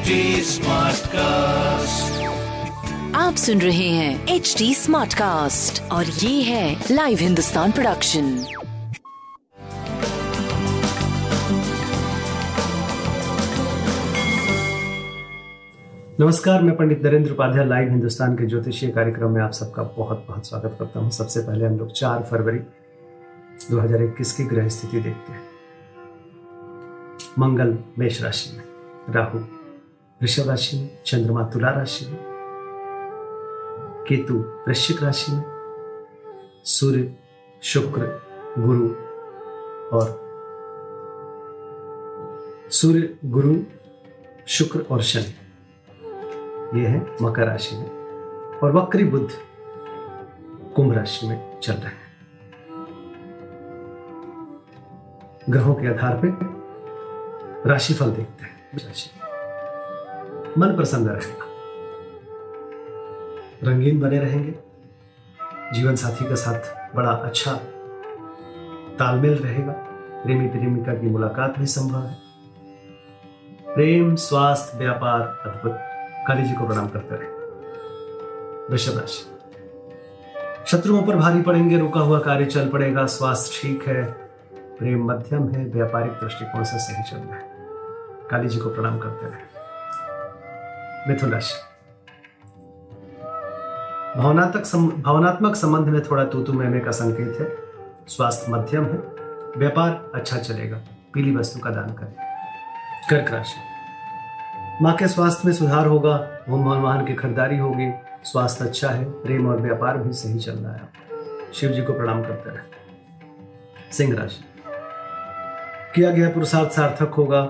Smart cast. आप सुन रहे हैं HD स्मार्ट कास्ट और ये है लाइव हिंदुस्तान प्रोडक्शन। नमस्कार, मैं पंडित नरेन्द्र उपाध्याय लाइव हिंदुस्तान के ज्योतिषीय कार्यक्रम में आप सबका बहुत बहुत स्वागत करता हूँ। सबसे पहले हम लोग 4 फरवरी 2021 की ग्रह स्थिति देखते हैं। मंगल मेष राशि में, राहु वृषभ राशि में, चंद्रमा तुला राशि में, केतु वृश्चिक राशि में, सूर्य शुक्र गुरु और शनि ये है मकर राशि में और वक्री बुध कुंभ राशि में चल रहे हैं। ग्रहों के आधार पर राशिफल देखते हैं। राशि मन प्रसन्न रहेगा, रंगीन बने रहेंगे, जीवन साथी का साथ बड़ा अच्छा तालमेल रहेगा, प्रेमी प्रेमिका की मुलाकात भी संभव है। प्रेम स्वास्थ्य व्यापार अद्भुत, काली जी को प्रणाम करते रहे। वृषभ राशि शत्रुओं पर भारी पड़ेंगे, रुका हुआ कार्य चल पड़ेगा, स्वास्थ्य ठीक है, प्रेम मध्यम है, व्यापारिक दृष्टिकोण से सही चल रहा है, काली जी को प्रणाम करते रहे। मिथुन राशि भावनात्मक संबंध में थोड़ा तू मैमे का संकेत है, स्वास्थ्य मध्यम है, व्यापार अच्छा चलेगा, पीली वस्तु का दान करें। कर्क राशि मां के स्वास्थ्य में सुधार होगा, होम वाहन की खरीदारी होगी, स्वास्थ्य अच्छा है, प्रेम और व्यापार भी सही चल रहा है, शिव जी को प्रणाम करते रहे। सिंह राशि किया गया पुरुषार्थ सार्थक होगा,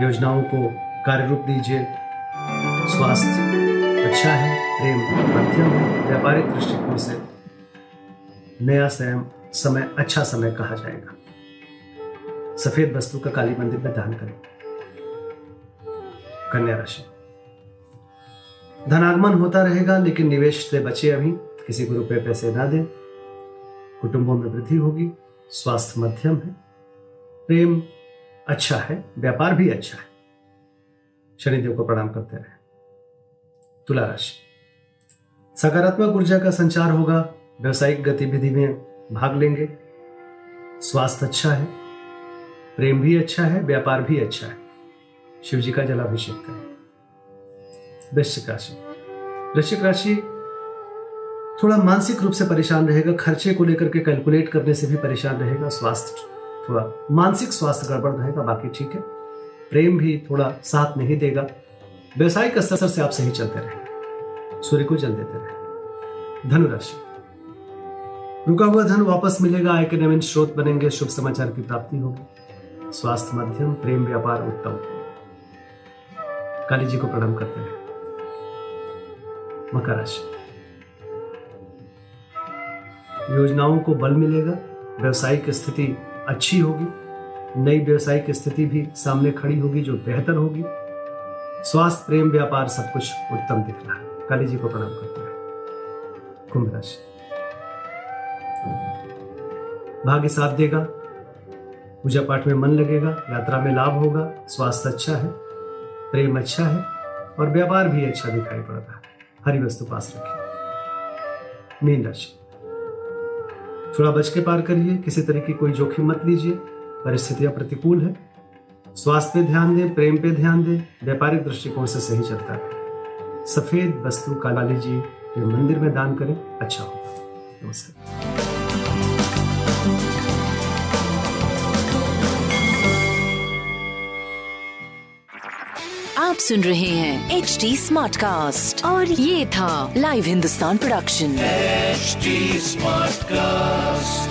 योजनाओं को कार्य रूप दीजिए, स्वास्थ्य अच्छा है, प्रेम मध्यम है, व्यापारिक दृष्टिकोण से नया समय अच्छा समय कहा जाएगा, सफेद वस्तु का काली मंदिर में दान करें। कन्या राशि धनागमन होता रहेगा, लेकिन निवेश से बचे, अभी किसी को रुपये पैसे ना दें, कुटुंबों में वृद्धि होगी, स्वास्थ्य मध्यम है, प्रेम अच्छा है, व्यापार भी अच्छा है, शनिदेव को प्रणाम करते रहे। तुला राशि सकारात्मक ऊर्जा का संचार होगा, व्यावसायिक गतिविधि में भाग लेंगे, स्वास्थ्य अच्छा है, प्रेम भी अच्छा है, व्यापार भी अच्छा है, शिव जी का जलाभिषेक करें। वृश्चिक राशि थोड़ा मानसिक रूप से परेशान रहेगा, खर्चे को लेकर के कैलकुलेट करने से भी परेशान रहेगा, स्वास्थ्य थोड़ा मानसिक स्वास्थ्य गड़बड़ रहेगा, बाकी ठीक है, प्रेम भी थोड़ा साथ नहीं देगा, व्यवसायिक असर से आप सही चलते रहें, सूर्य को जल देते रहें। धनुराशि रुका हुआ धन वापस मिलेगा, आय के नवीन स्रोत बनेंगे, शुभ समाचार की प्राप्ति होगी, स्वास्थ्य मध्यम, प्रेम व्यापार उत्तम, काली जी को प्रणाम करते रहें। मकर राशि योजनाओं को बल मिलेगा, व्यवसायिक स्थिति अच्छी होगी, नई व्यवसायिक स्थिति भी सामने खड़ी होगी जो बेहतर होगी, स्वास्थ्य प्रेम व्यापार सब कुछ उत्तम दिख रहा है, काली जी को प्रणाम करते हैं। कुंभ राशि भाग्य साथ देगा, पूजा पाठ में मन लगेगा, यात्रा में लाभ होगा, स्वास्थ्य अच्छा है, प्रेम अच्छा है और व्यापार भी अच्छा दिखाई पड़ता है, हरी वस्तु पास रखें। मीन राशि थोड़ा बच के पार करिए, किसी तरह की कोई जोखिम मत लीजिए, परिस्थितियां प्रतिकूल है, स्वास्थ्य पे ध्यान दें, प्रेम पे ध्यान दें, व्यापारिक दृष्टिकोण से सही चलता है, सफेद वस्तु काली जी के मंदिर में दान करें, अच्छा होगा। नमस्कार। आप सुन रहे हैं HD स्मार्ट कास्ट और ये था live Hindustan production. HD smart cast.